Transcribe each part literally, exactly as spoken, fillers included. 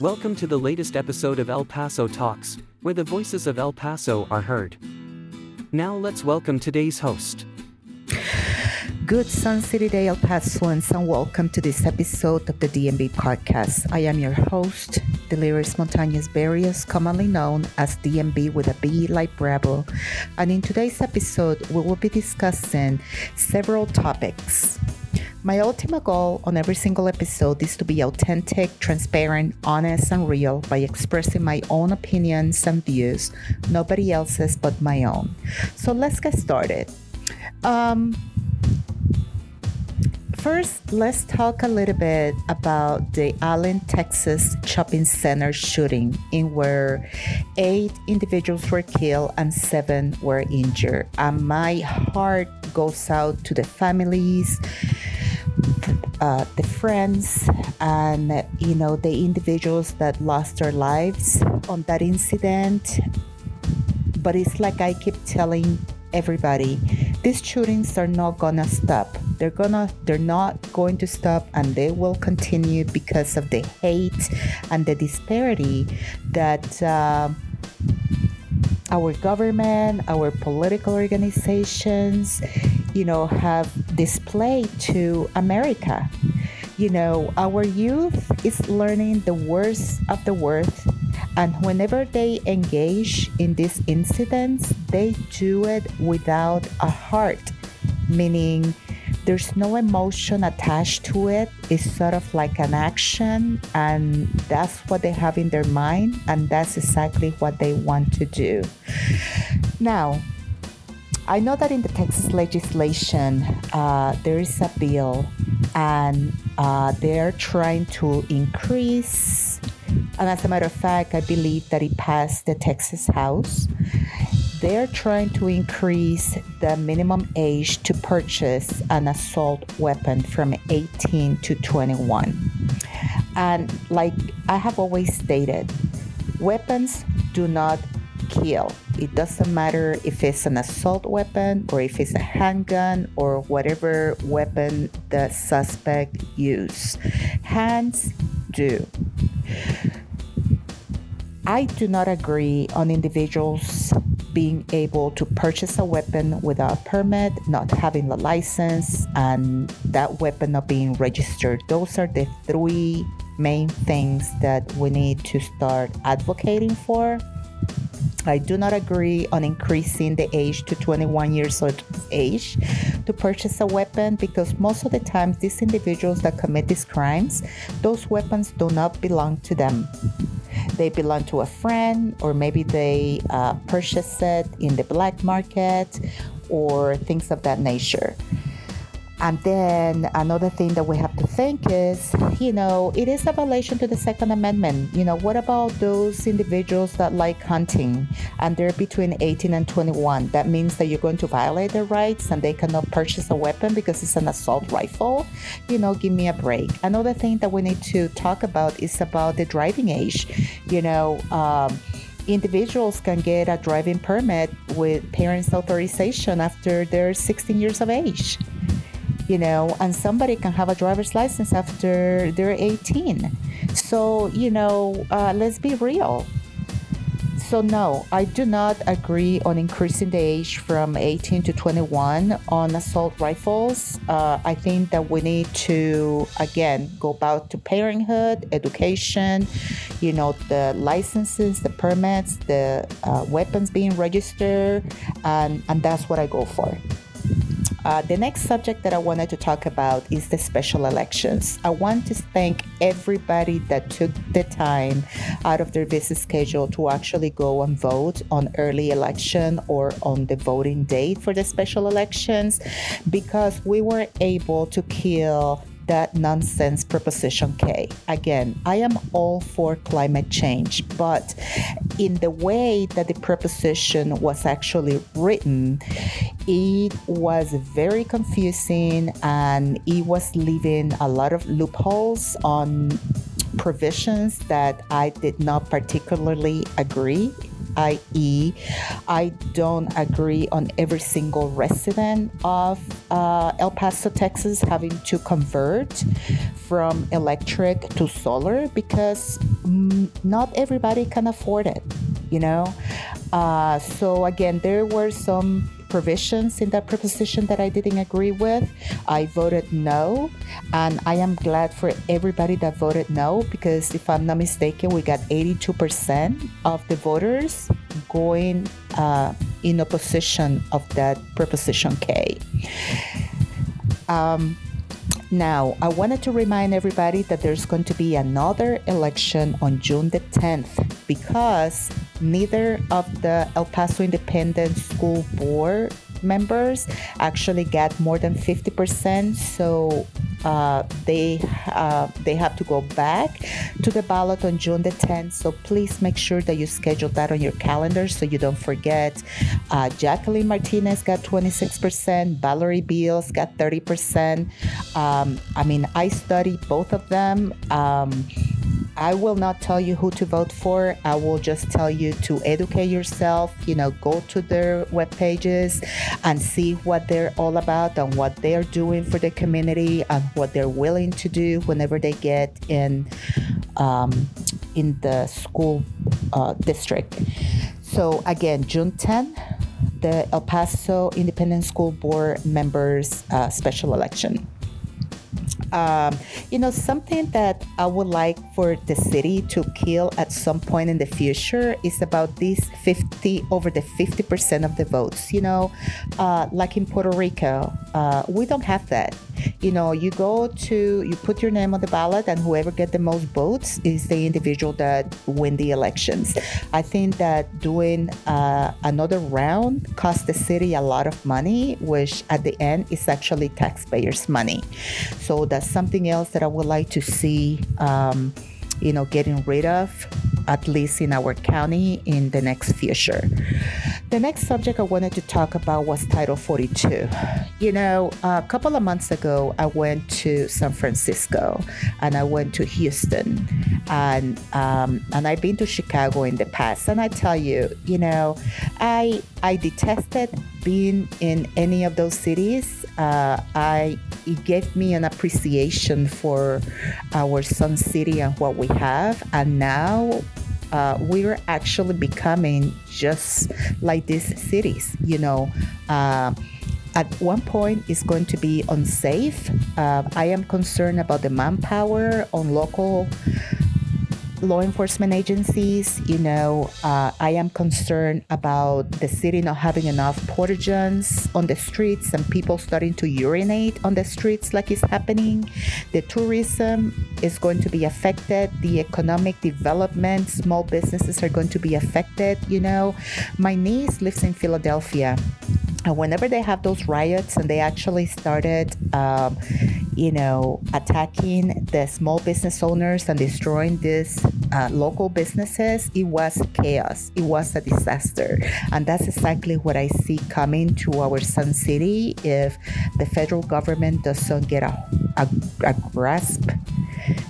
Welcome to the latest episode of El Paso Talks, where the voices of El Paso are heard. Now let's welcome today's host. Good Sun City Day, El Pasoans, and welcome to this episode of the D M B Podcast. I am your host, Deliris Montañez Berríos, commonly known as D M B with a B like Bravo. And in today's episode, we will be discussing several topics. My ultimate goal on every single episode is to be authentic, transparent, honest, and real by expressing my own opinions and views, nobody else's but my own. So let's get started. Um... First, let's talk a little bit about the Allen, Texas shopping center shooting, in where eight individuals were killed and seven were injured. And my heart goes out to the families, uh, the friends, and you know the individuals that lost their lives on that incident. But it's like I keep telling everybody, these shootings are not gonna stop. They're gonna, they're not going to stop, and they will continue because of the hate and the disparity that uh, our government, our political organizations, you know, have displayed to America. You know, our youth is learning the worst of the worst. And whenever they engage in these incidents, they do it without a heart, meaning there's no emotion attached to it. It's sort of like an action, and that's what they have in their mind, and that's exactly what they want to do. Now, I know that in the Texas legislation, uh, there is a bill, and uh, they're trying to increase. And as a matter of fact, I believe that it passed the Texas House. They're trying to increase the minimum age to purchase an assault weapon from eighteen to twenty-one. And like I have always stated, weapons do not kill. It doesn't matter if it's an assault weapon or if it's a handgun or whatever weapon the suspect used. Hands do. I do not agree on individuals being able to purchase a weapon without a permit, not having a license, and that weapon not being registered. Those are the three main things that we need to start advocating for. I do not agree on increasing the age to twenty-one years of age to purchase a weapon, because most of the times these individuals that commit these crimes, those weapons do not belong to them. They belong to a friend, or maybe they uh, purchase it in the black market or things of that nature. And then another thing that we have to think is, you know, it is a violation to the Second Amendment. You know, what about those individuals that like hunting and they're between eighteen and twenty-one? That means that you're going to violate their rights and they cannot purchase a weapon because it's an assault rifle. You know, give me a break. Another thing that we need to talk about is about the driving age. You know, um, individuals can get a driving permit with parents' authorization after they're sixteen years of age. You know, and somebody can have a driver's license after they're eighteen. So, you know, uh, let's be real. So no, I do not agree on increasing the age from eighteen to twenty-one on assault rifles. Uh, I think that we need to, again, go back to parenthood, education, you know, the licenses, the permits, the uh, weapons being registered, and, and that's what I go for. Uh, the next subject that I wanted to talk about is the special elections. I want to thank everybody that took the time out of their busy schedule to actually go and vote on early election or on the voting date for the special elections, because we were able to kill that nonsense Proposition K. Again, I am all for climate change, but in the way that the proposition was actually written, it was very confusing, and it was leaving a lot of loopholes on provisions that I did not particularly agree with. that is, I don't agree on every single resident of uh, El Paso, Texas having to convert from electric to solar, because not everybody can afford it, you know. Uh, so again, there were some provisions in that proposition that I didn't agree with. I voted no, and I am glad for everybody that voted no, because if I'm not mistaken, we got eighty-two percent of the voters going uh, in opposition of that Proposition K. Um, now, I wanted to remind everybody that there's going to be another election on June the tenth, because neither of the El Paso Independent School Board members actually got more than fifty percent, so uh, they uh, they have to go back to the ballot on June the tenth. So please make sure that you schedule that on your calendar so you don't forget. Uh, Jacqueline Martinez got twenty-six percent. Valerie Beals got thirty percent. Um, I mean, I studied both of them. Um, I will not tell you who to vote for. I will just tell you to educate yourself, you know, go to their web pages and see what they're all about and what they're doing for the community and what they're willing to do whenever they get in um, in the school uh, district. So again, June tenth, the El Paso Independent School Board members uh, special election. Um, you know, something that I would like for the city to kill at some point in the future is about these fifty over the fifty percent of the votes. You know, uh, like in Puerto Rico, uh, we don't have that. You know, you go to, you put your name on the ballot, and whoever gets the most votes is the individual that win the elections. I think that doing uh, another round costs the city a lot of money, which at the end is actually taxpayers' money. So that's something else that I would like to see, um, you know, getting rid of, at least in our county, in the next future. The next subject I wanted to talk about was Title forty-two. You know, a couple of months ago, I went to San Francisco and I went to Houston, and um, and I've been to Chicago in the past. And I tell you, you know, I I detested being in any of those cities. Uh, I it gave me an appreciation for our Sun City and what we have, and now Uh, we're actually becoming just like these cities, you know. Uh, at one point, it's going to be unsafe. Uh, I am concerned about the manpower on local law enforcement agencies. You know, uh, I am concerned about the city not having enough porta-johns on the streets and people starting to urinate on the streets like it's happening. The tourism is going to be affected. The economic development, small businesses are going to be affected. You know, my niece lives in Philadelphia, and whenever they have those riots and they actually started, um, you know, attacking the small business owners and destroying these uh, local businesses, it was chaos. It was a disaster. And that's exactly what I see coming to our Sun City if the federal government doesn't get a, a, a grasp,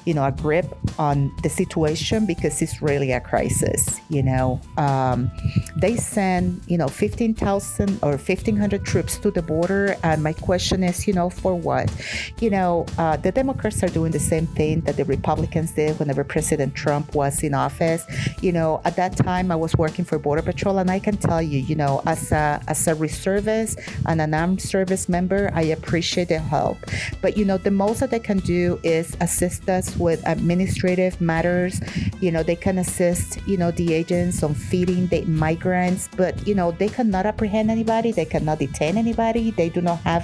you know, a grip on the situation, because it's really a crisis, you know. Um, they send, you know, fifteen thousand or fifteen hundred troops to the border. And my question is, you know, for what? You know, uh, the Democrats are doing the same thing that the Republicans did whenever President Trump was in office. You know, at that time, I was working for Border Patrol, and I can tell you, you know, as a, as a reservist and an armed service member, I appreciate the help. But, you know, the most that they can do is assist us with administrative matters. You know, they can assist, you know, the agents on feeding the migrants, but, you know, they cannot apprehend anybody. They cannot detain anybody. They do not have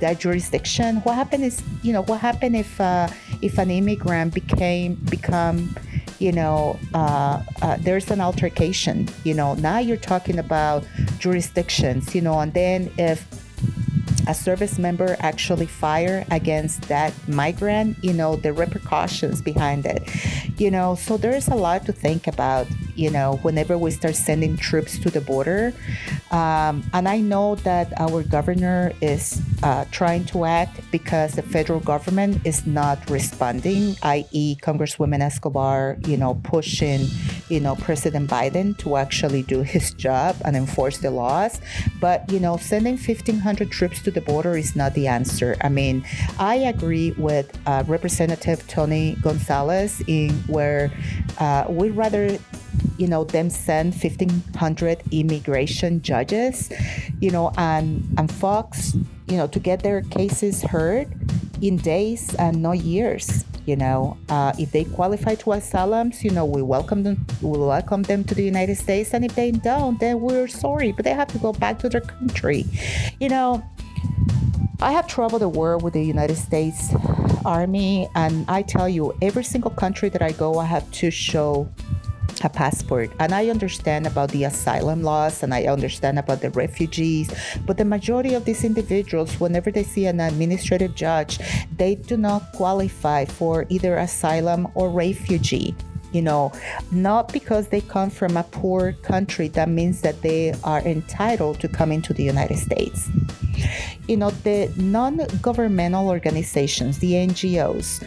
that jurisdiction. What happened is, you know, what happened if uh, if an immigrant became become, you know, uh, uh, there's an altercation. You know, now you're talking about jurisdictions. You know, and then if a service member actually fire against that migrant, you know, the repercussions behind it. You know, so there is a lot to think about. you know, whenever we start sending troops to the border. Um, and I know that our governor is uh, trying to act because the federal government is not responding, that is. Congresswoman Escobar, you know, pushing, you know, President Biden to actually do his job and enforce the laws. But, you know, sending fifteen hundred troops to the border is not the answer. I mean, I agree with uh, Representative Tony Gonzales in where uh, we'd rather, you know, them send fifteen hundred immigration judges, you know, and, and folks, you know, to get their cases heard in days and not years. You know, uh, if they qualify to asylums, you know, we welcome them. We welcome them to the United States, and if they don't, then we're sorry, but they have to go back to their country. You know, I have traveled the world with the United States Army, and I tell you, every single country that I go, I have to show a passport. And I understand about the asylum laws, and I understand about the refugees, but the majority of these individuals, whenever they see an administrative judge, they do not qualify for either asylum or refugee. You know, not because they come from a poor country, that means that they are entitled to come into the United States. You know, the non-governmental organizations, the N G Os,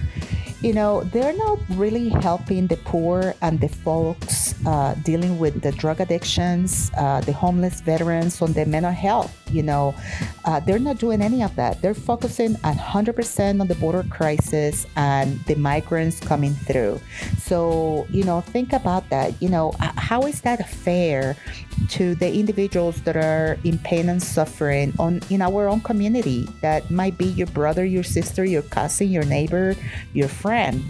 you know, they're not really helping the poor and the folks uh, dealing with the drug addictions, uh, the homeless veterans, on their mental health. You know, uh, they're not doing any of that. They're focusing one hundred percent on the border crisis and the migrants coming through. So, you know, think about that. You know, how is that fair to the individuals that are in pain and suffering on in our own community? That might be your brother, your sister, your cousin, your neighbor, your friend.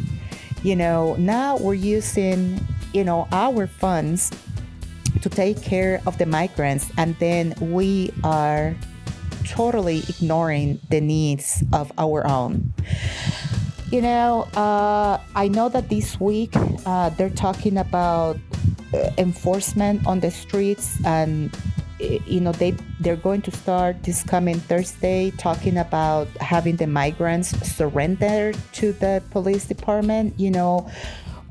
You know, now we're using, you know, our funds to take care of the migrants, and then we are totally ignoring the needs of our own. You know, uh, I know that this week uh, they're talking about enforcement on the streets, and you know, they, they're going to start this coming Thursday talking about having the migrants surrender to the police department. You know,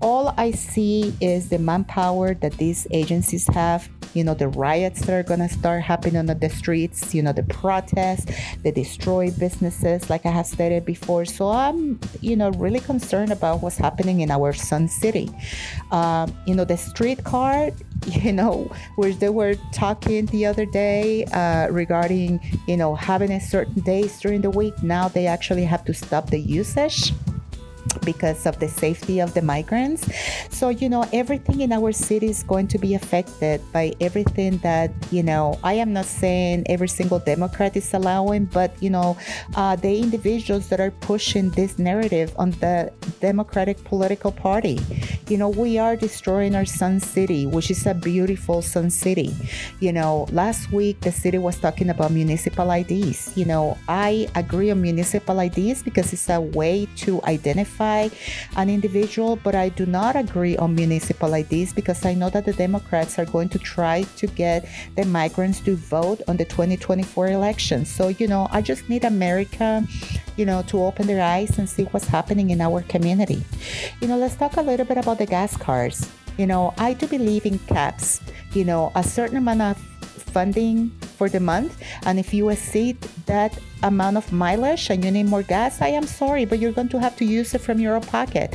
all I see is the manpower that these agencies have, you know, the riots that are going to start happening on the streets, you know, the protests, they destroy businesses, like I have stated before. So I'm, you know, really concerned about what's happening in our Sun City. Um, you know, the streetcar, you know, where they were talking the other day uh, regarding, you know, having a certain days during the week. Now they actually have to stop the usage because of the safety of the migrants. So, you know, everything in our city is going to be affected by everything that, you know, I am not saying every single Democrat is allowing, but, you know, uh, the individuals that are pushing this narrative on the Democratic political party, you know, we are destroying our Sun City, which is a beautiful Sun City. You know, last week the city was talking about municipal I Ds. You know, I agree on municipal I Ds because it's a way to identify an individual, but I do not agree on municipal I Ds because I know that the Democrats are going to try to get the migrants to vote on the twenty twenty-four election. So, you know, I just need America, you know, to open their eyes and see what's happening in our community. You know, let's talk a little bit about the gas cars. You know, I do believe in caps, you know, a certain amount of funding for the month, and if you exceed that amount of mileage and you need more gas, I am sorry, but you're going to have to use it from your own pocket.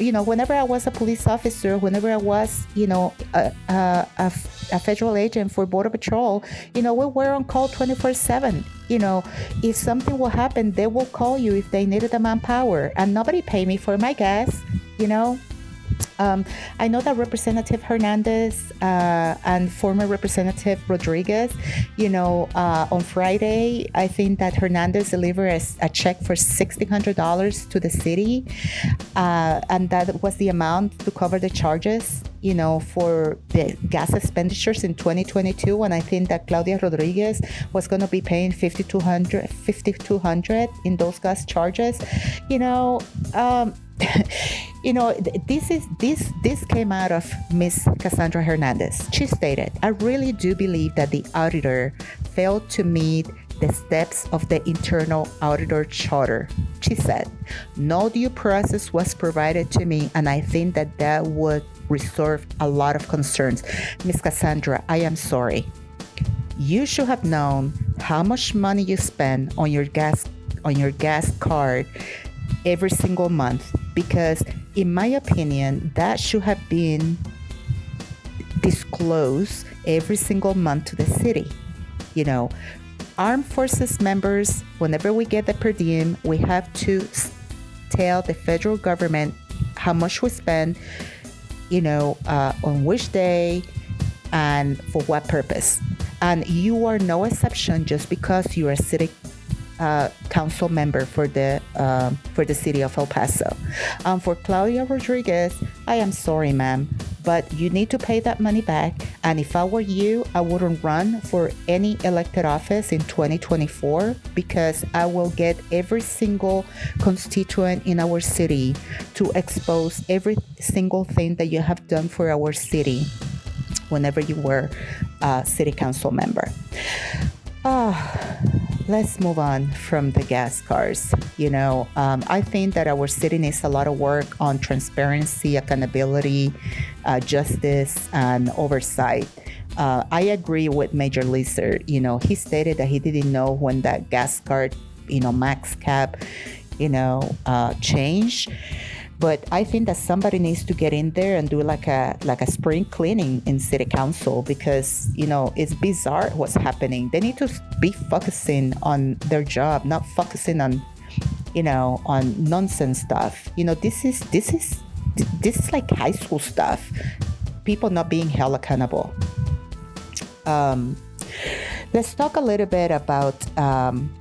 You know, whenever I was a police officer, whenever I was, you know, a, a, a, a federal agent for Border Patrol, you know, we were on call twenty-four seven. You know, if something will happen, they will call you if they needed the manpower, and nobody paid me for my gas, you know. Um, I know that Representative Hernandez uh, and former Representative Rodriguez, you know, uh, on Friday, I think that Hernandez delivered a, a check for sixteen hundred dollars to the city, uh, and that was the amount to cover the charges, you know, for the gas expenditures in twenty twenty-two. And I think that Claudia Rodriguez was going to be paying fifty-two hundred in those gas charges, you know. Um, You know, this is this this came out of Miss Cassandra Hernandez. She stated, "I really do believe that the auditor failed to meet the steps of the internal auditor charter. She said, "No due process was provided to me, and I think that that would resolve a lot of concerns. Miz Cassandra, I am sorry. You should have known how much money you spend on your gas on your gas card every single month, because in my opinion, that should have been disclosed every single month to the city. You know, armed forces members, whenever we get the per diem, we have to tell the federal government how much we spend, you know, uh, on which day and for what purpose. And you are no exception just because you are a city Uh, council member for the uh, for the city of El Paso. Um, for Claudia Rodriguez, I am sorry, ma'am, but you need to pay that money back. And if I were you, I wouldn't run for any elected office in twenty twenty-four, because I will get every single constituent in our city to expose every single thing that you have done for our city whenever you were a city council member." Oh, let's move on from the gas cars. You know, um, I think that our city needs a lot of work on transparency, accountability, uh, justice, and oversight. Uh, I agree with Major Lizard. You know, he stated that he didn't know when that gas card, you know, max cap, you know, uh, changed. But I think that somebody needs to get in there and do like a like a spring cleaning in city council, because, you know, it's bizarre what's happening. They need to be focusing on their job, not focusing on, you know, on nonsense stuff. You know, this is this is this is like high school stuff. People not being held accountable. Um, let's talk a little bit about. Um,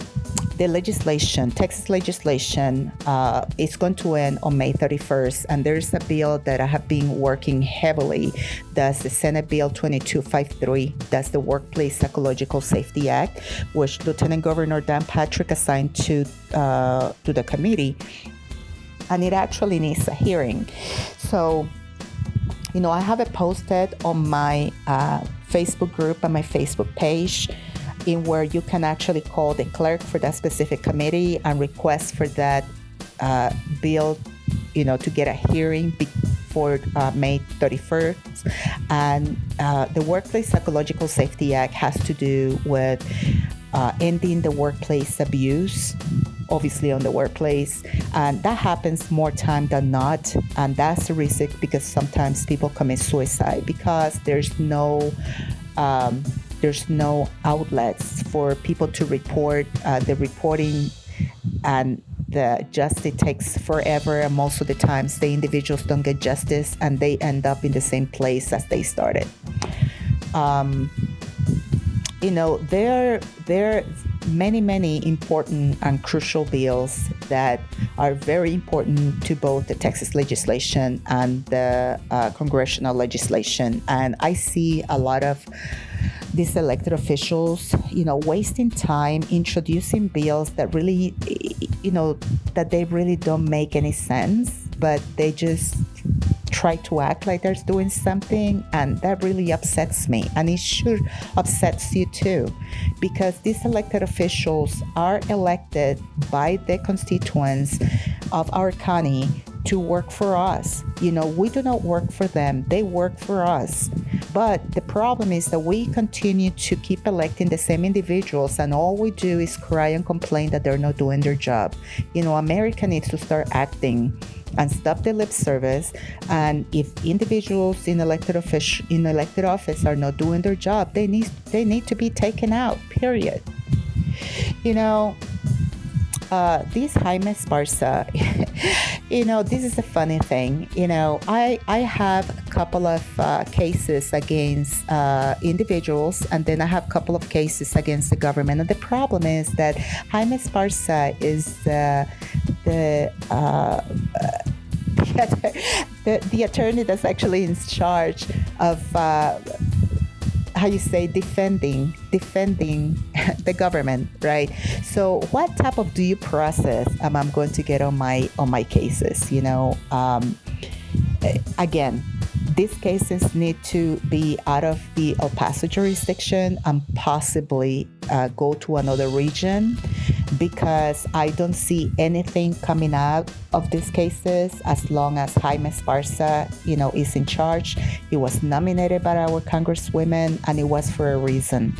The legislation, Texas legislation, uh, is going to end on May thirty-first, and there's a bill that I have been working heavily. That's the Senate Bill twenty-two fifty-three. That's the Workplace Psychological Safety Act, which Lieutenant Governor Dan Patrick assigned to uh, to the committee, and it actually needs a hearing. So, you know, I have it posted on my uh, Facebook group and my Facebook page, in where you can actually call the clerk for that specific committee and request for that uh, bill, you know, to get a hearing before uh, May thirty-first. And uh, the Workplace Psychological Safety Act has to do with uh, ending the workplace abuse, obviously on the workplace, and that happens more time than not, and that's the reason because sometimes people commit suicide because there's no um, there's no outlets for people to report. Uh, the reporting and the justice takes forever, and most of the times the individuals don't get justice and they end up in the same place as they started. Um, you know, there, there are many, many important and crucial bills that are very important to both the Texas legislation and the uh, congressional legislation. And I see a lot of these elected officials, you know, wasting time introducing bills that really, you know, that they really don't make any sense, but they just try to act like they're doing something, and that really upsets me. And it sure upsets you too, because these elected officials are elected by the constituents of our county to work for us. You know, we do not work for them, they work for us. But the problem is that we continue to keep electing the same individuals, and all we do is cry and complain that they're not doing their job. You know, America needs to start acting and stop the lip service. And if individuals in elected office in elected office are not doing their job, they need they need to be taken out, period. You know, Uh, this Jaime Esparza, you know, this is a funny thing. You know, I, I have a couple of uh, cases against uh, individuals, and then I have a couple of cases against the government. And the problem is that Jaime Esparza is uh, the, uh, uh, the, the the attorney that's actually in charge of uh, how you say defending defending the government, right? So what type of due process am I going to get on my on my cases? You know, um, again, These cases need to be out of the El Paso jurisdiction and possibly uh, go to another region, because I don't see anything coming out of these cases as long as Jaime Esparza, you know, is in charge. He was nominated by our congresswomen, and it was for a reason.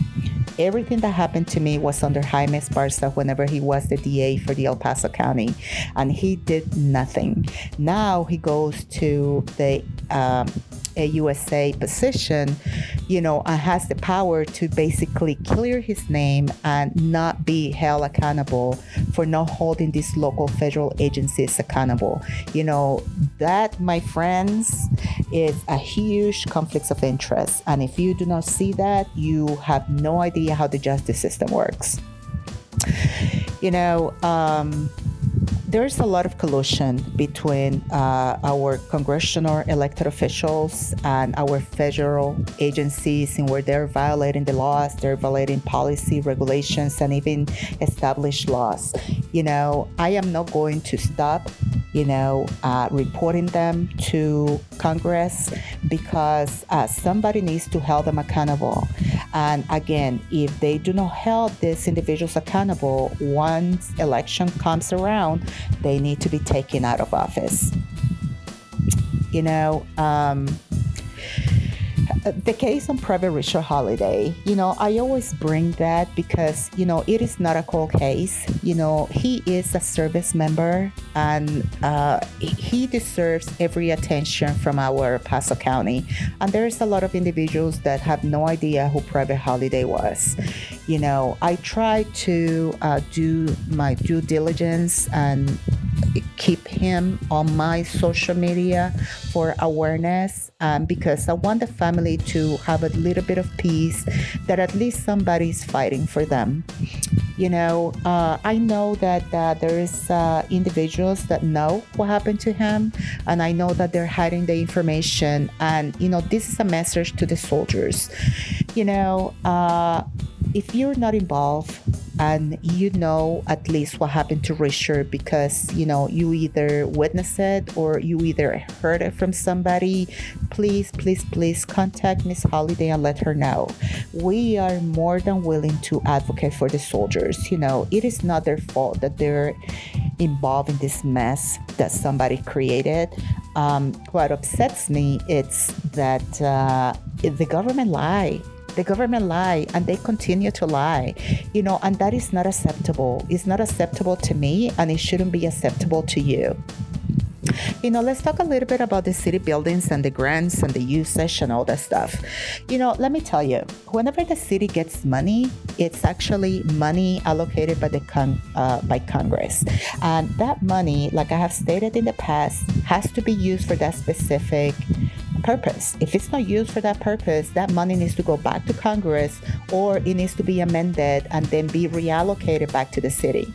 Everything that happened to me was under Jaime Esparza whenever he was the D A for the El Paso County, and he did nothing. Now he goes to the um, A U S A position, you know, and has the power to basically clear his name and not be held accountable for not holding these local federal agencies accountable. You know, that, my friends, is a huge conflict of interest. And if you do not see that, you have no idea how the justice system works. You know, um, there's a lot of collusion between uh, our congressional elected officials and our federal agencies, and where they're violating the laws, they're violating policy, regulations, and even established laws. You know, I am not going to stop, you know, uh, reporting them to Congress, because uh, somebody needs to hold them accountable. And again, if they do not hold these individuals accountable, once election comes around, they need to be taken out of office. You know, um, the case on Private Richard Holiday, you know, I always bring that because, you know, it is not a cold case. You know, he is a service member, and uh, he deserves every attention from our El Paso County. And there is a lot of individuals that have no idea who Private Holiday was. You know, I try to uh, do my due diligence and keep him on my social media for awareness, um, because I want the family to have a little bit of peace that at least somebody's fighting for them. You know, uh, I know that uh, there is uh, individuals that know what happened to him, and I know that they're hiding the information. And, you know, this is a message to the soldiers. You know, uh, if you're not involved, and you know at least what happened to Richard, because, you know, you either witnessed it or you either heard it from somebody, please, please, please contact Miss Holiday and let her know. We are more than willing to advocate for the soldiers. You know, it is not their fault that they're involved in this mess that somebody created. Um, what upsets me is that uh, the government lied. The government lie, and they continue to lie, you know, and that is not acceptable. It's not acceptable to me, and it shouldn't be acceptable to you. You know, let's talk a little bit about the city buildings and the grants and the usage and all that stuff. You know, let me tell you, whenever the city gets money, it's actually money allocated by the con- uh, by Congress. And that money, like I have stated in the past, has to be used for that specific purpose. If it's not used for that purpose, that money needs to go back to Congress, or it needs to be amended and then be reallocated back to the city.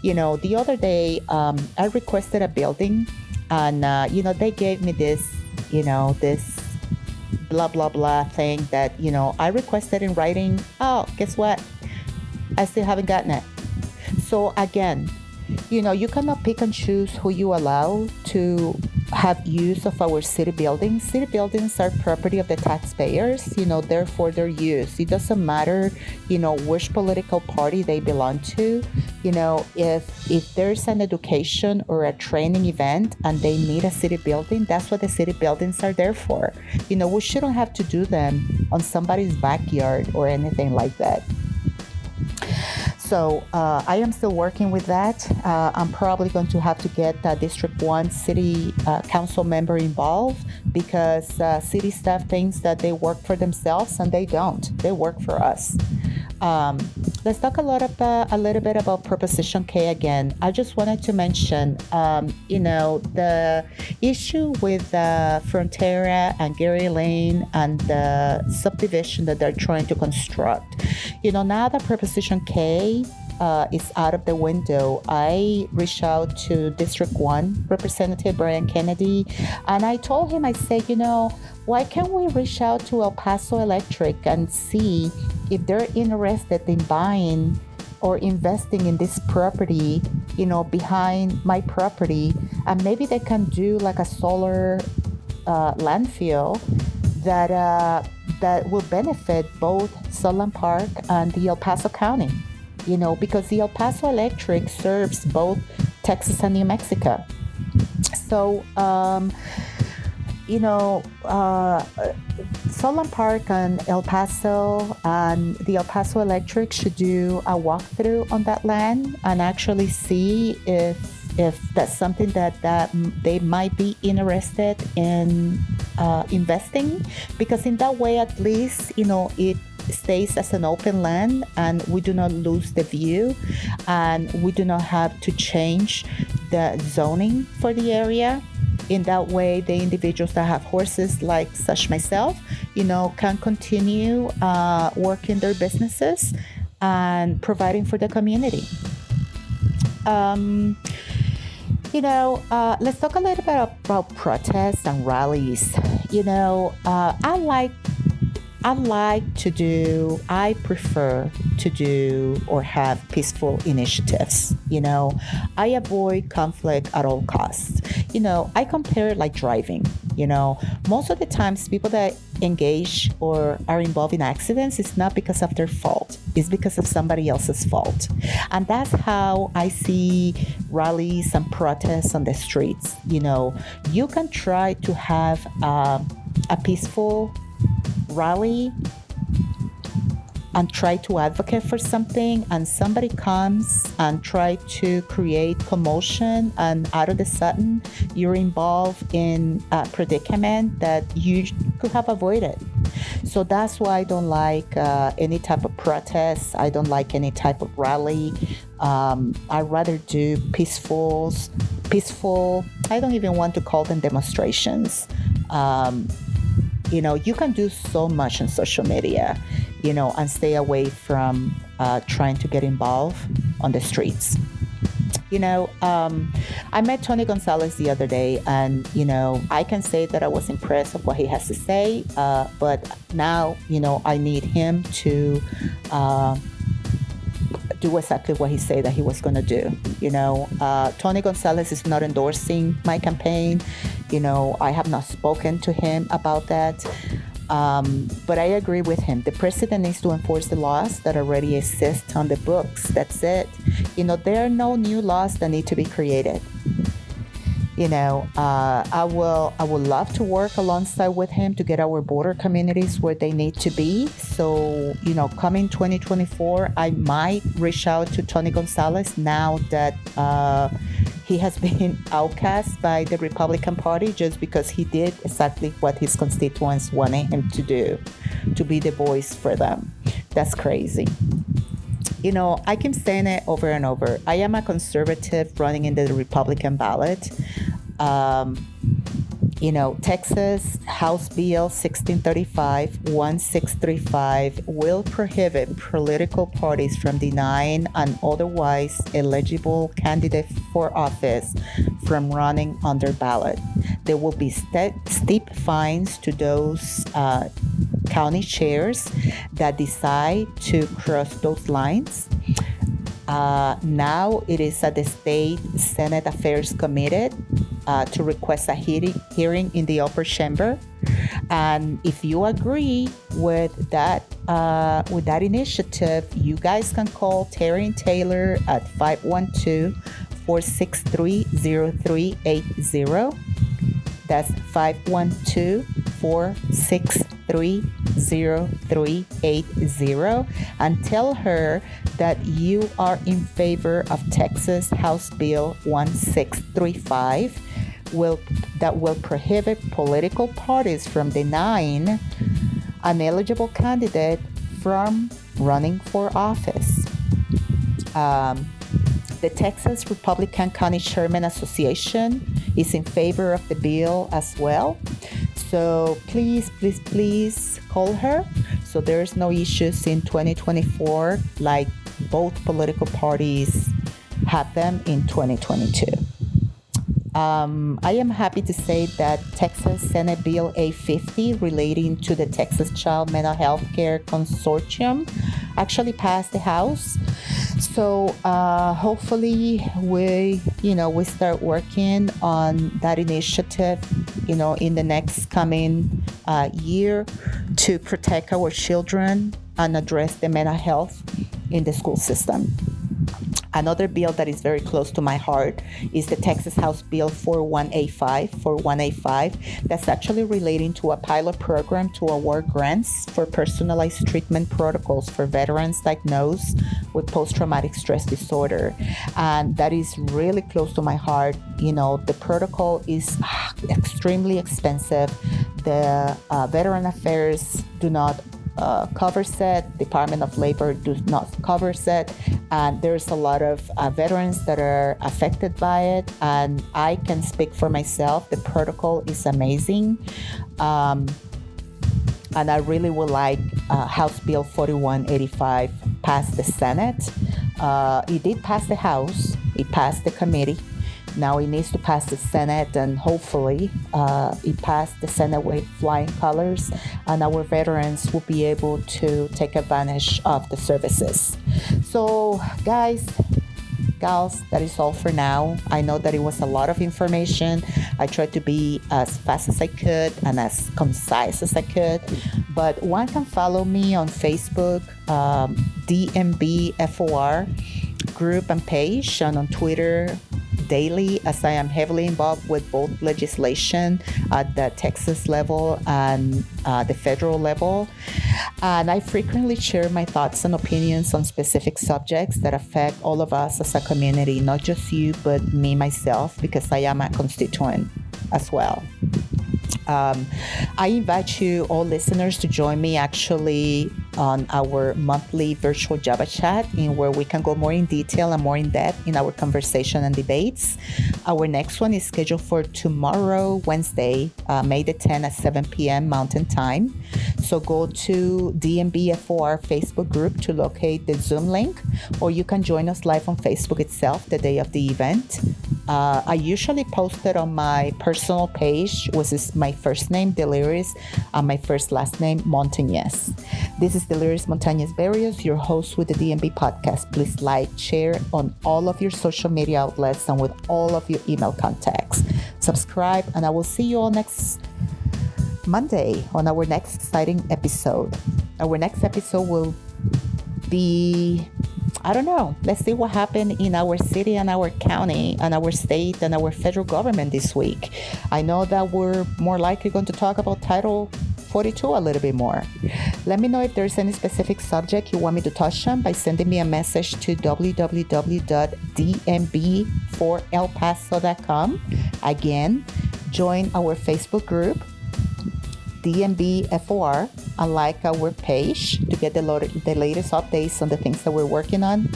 You know, the other day, um, I requested a building, and, uh, you know, they gave me this, you know, this blah, blah, blah thing that, you know, I requested in writing. Oh, guess what? I still haven't gotten it. So again, you know, you cannot pick and choose who you allow to have use of our city buildings. City buildings are property of the taxpayers, you know, therefore they're used. It doesn't matter, you know, which political party they belong to. You know, if if there's an education or a training event and they need a city building, that's what the city buildings are there for. You know, we shouldn't have to do them on somebody's backyard or anything like that. So uh, I am still working with that. Uh, I'm probably going to have to get uh, District one City uh, Council member involved, because uh, city staff thinks that they work for themselves, and they don't. They work for us. Um, let's talk a lot about, a little bit about Proposition K again. I just wanted to mention, um, you know, the issue with uh, Frontera and Gary Lane and the subdivision that they're trying to construct. You know, now that Proposition K uh, is out of the window, I reached out to District one Representative Brian Kennedy, and I told him, I said, you know, why can't we reach out to El Paso Electric and see if they're interested in buying or investing in this property, you know, behind my property, and maybe they can do like a solar uh, landfill that uh, that will benefit both Sunland Park and the El Paso County, you know, because the El Paso Electric serves both Texas and New Mexico. So, um, you know, uh, Sunland Park and El Paso and the El Paso Electric should do a walkthrough on that land and actually see if if that's something that, that they might be interested in uh, investing, because in that way, at least, you know, it stays as an open land and we do not lose the view and we do not have to change the zoning for the area. In that way, the individuals that have horses, like such myself, you know, can continue uh, working their businesses and providing for the community. Um, you know, uh, let's talk a little bit about protests and rallies. You know, uh, I like, I like to do, I prefer to do or have peaceful initiatives. You know, I avoid conflict at all costs. You know, I compare it like driving. You know, most of the times people that engage or are involved in accidents, it's not because of their fault. It's because of somebody else's fault. And that's how I see rallies and protests on the streets. You know, you can try to have uh, a peaceful rally and try to advocate for something, and somebody comes and try to create commotion, and out of the sudden you're involved in a predicament that you could have avoided. So that's why I don't like uh, any type of protest. I don't like any type of rally. Um, I rather do peaceful, peaceful. I don't even want to call them demonstrations. Um, You know, you can do so much on social media, you know, and stay away from uh, trying to get involved on the streets. You know, um, I met Tony Gonzales the other day, and, you know, I can say that I was impressed with what he has to say. Uh, but now, you know, I need him to uh, do exactly what he said that he was going to do. You know, uh, Tony Gonzales is not endorsing my campaign. You know, I have not spoken to him about that, um, but I agree with him. The president needs to enforce the laws that already exist on the books. That's it. You know, there are no new laws that need to be created. You know, uh, I will I would love to work alongside with him to get our border communities where they need to be. So, you know, coming twenty twenty-four, I might reach out to Tony Gonzales now that uh, he has been outcast by the Republican Party just because he did exactly what his constituents wanted him to do, to be the voice for them. That's crazy. You know, I keep saying it over and over. I am a conservative running in the Republican ballot. Um, you know, Texas House Bill sixteen thirty-five, sixteen thirty-five will prohibit political parties from denying an otherwise eligible candidate for office from running on their ballot. There will be st- steep fines to those uh, county chairs that decide to cross those lines. Uh, now it is at the State Senate Affairs Committee uh, to request a he- hearing in the upper chamber, and if you agree with that uh, with that initiative, you guys can call Terry and Taylor at five one two, four six three, zero three eight zero. That's five one two, four six three, zero three eight zero, and tell her that you are in favor of Texas House Bill sixteen thirty-five will that will prohibit political parties from denying an eligible candidate from running for office. Um, the Texas Republican County Chairman Association is in favor of the bill as well. So please, please, please call her. So there's no issues in twenty twenty-four, like both political parties had them in twenty twenty-two. Um, I am happy to say that Texas Senate Bill A fifty relating to the Texas Child Mental Health Care Consortium actually passed the House. So uh, hopefully we, you know, we start working on that initiative you know, in the next coming uh, year to protect our children and address the mental health in the school system. Another bill that is very close to my heart is the Texas House Bill forty-one eighty-five, forty-one eighty-five. That's actually relating to a pilot program to award grants for personalized treatment protocols for veterans diagnosed with post-traumatic stress disorder. And that is really close to my heart. You know, the protocol is extremely expensive. The uh, Veteran Affairs do not Uh, cover set, Department of Labor does not cover set, and there's a lot of uh, veterans that are affected by it, and I can speak for myself. The protocol is amazing, um, and I really would like uh, House Bill forty-one eighty-five pass the Senate. Uh, it did pass the House, it passed the committee. Now it needs to pass the Senate, and hopefully uh, it passed the Senate with flying colors, and our veterans will be able to take advantage of the services. So guys, gals, that is all for now. I know that it was a lot of information. I tried to be as fast as I could and as concise as I could, but one can follow me on Facebook, um, D M B F O R group and page, and on Twitter, daily, as I am heavily involved with both legislation at the Texas level and uh, the federal level. And I frequently share my thoughts and opinions on specific subjects that affect all of us as a community, not just you, but me, myself, because I am a constituent as well. Um, I invite you all listeners to join me actually on our monthly virtual Java chat, in where we can go more in detail and more in depth in our conversation and debates. Our next one is scheduled for tomorrow, Wednesday, uh, May the tenth at seven p.m. Mountain Time. So go to D M B F O R Facebook group to locate the Zoom link, or you can join us live on Facebook itself the day of the event. Uh, I usually post it on my personal page, which is my first name, Deliris, and my first last name, Montañez. This is Deliris Montañez Berríos, your host with the D M B podcast. Please like, share on all of your social media outlets and with all of your email contacts. Subscribe, and I will see you all next Monday on our next exciting episode. Our next episode will be, I don't know, let's see what happened in our city and our county and our state and our federal government this week. I know that we're more likely going to talk about Title forty-two a little bit more. Let me know if there's any specific subject you want me to touch on by sending me a message to w w w dot d m b four el paso dot com. Again, join our Facebook group, D M B F O R, and like our page to get the, lo- the latest updates on the things that we're working on.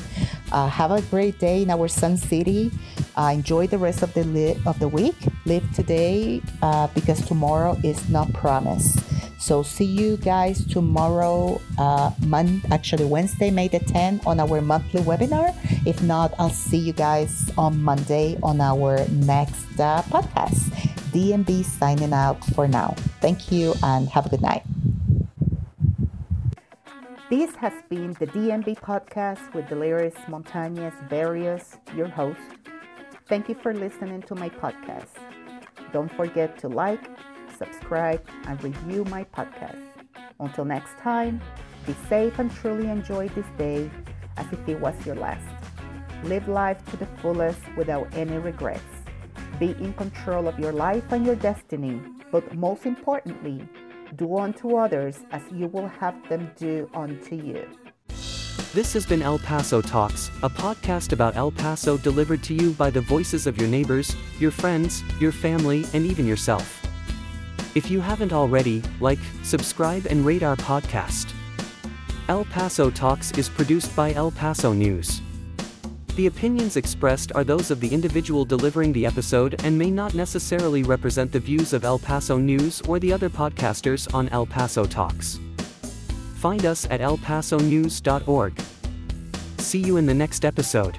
Uh, have a great day in our Sun City. Uh, enjoy the rest of the li- of the week. Live today uh, because tomorrow is not promised. So see you guys tomorrow, uh, Monday, actually Wednesday, May the tenth, on our monthly webinar. If not, I'll see you guys on Monday on our next uh, podcast. D M B signing out for now. Thank you and have a good night. This has been the D M B podcast with Deliris Montañez Berríos, your host. Thank you for listening to my podcast. Don't forget to like, subscribe, and review my podcast. Until next time, be safe and truly enjoy this day as if it was your last. Live life to the fullest without any regrets. Be in control of your life and your destiny, but most importantly, do unto others as you will have them do unto you. This has been El Paso Talks, a podcast about El Paso delivered to you by the voices of your neighbors, your friends, your family, and even yourself. If you haven't already, like, subscribe, and rate our podcast. El Paso Talks is produced by El Paso News. The opinions expressed are those of the individual delivering the episode and may not necessarily represent the views of El Paso News or the other podcasters on El Paso Talks. Find us at el paso news dot org. See you in the next episode.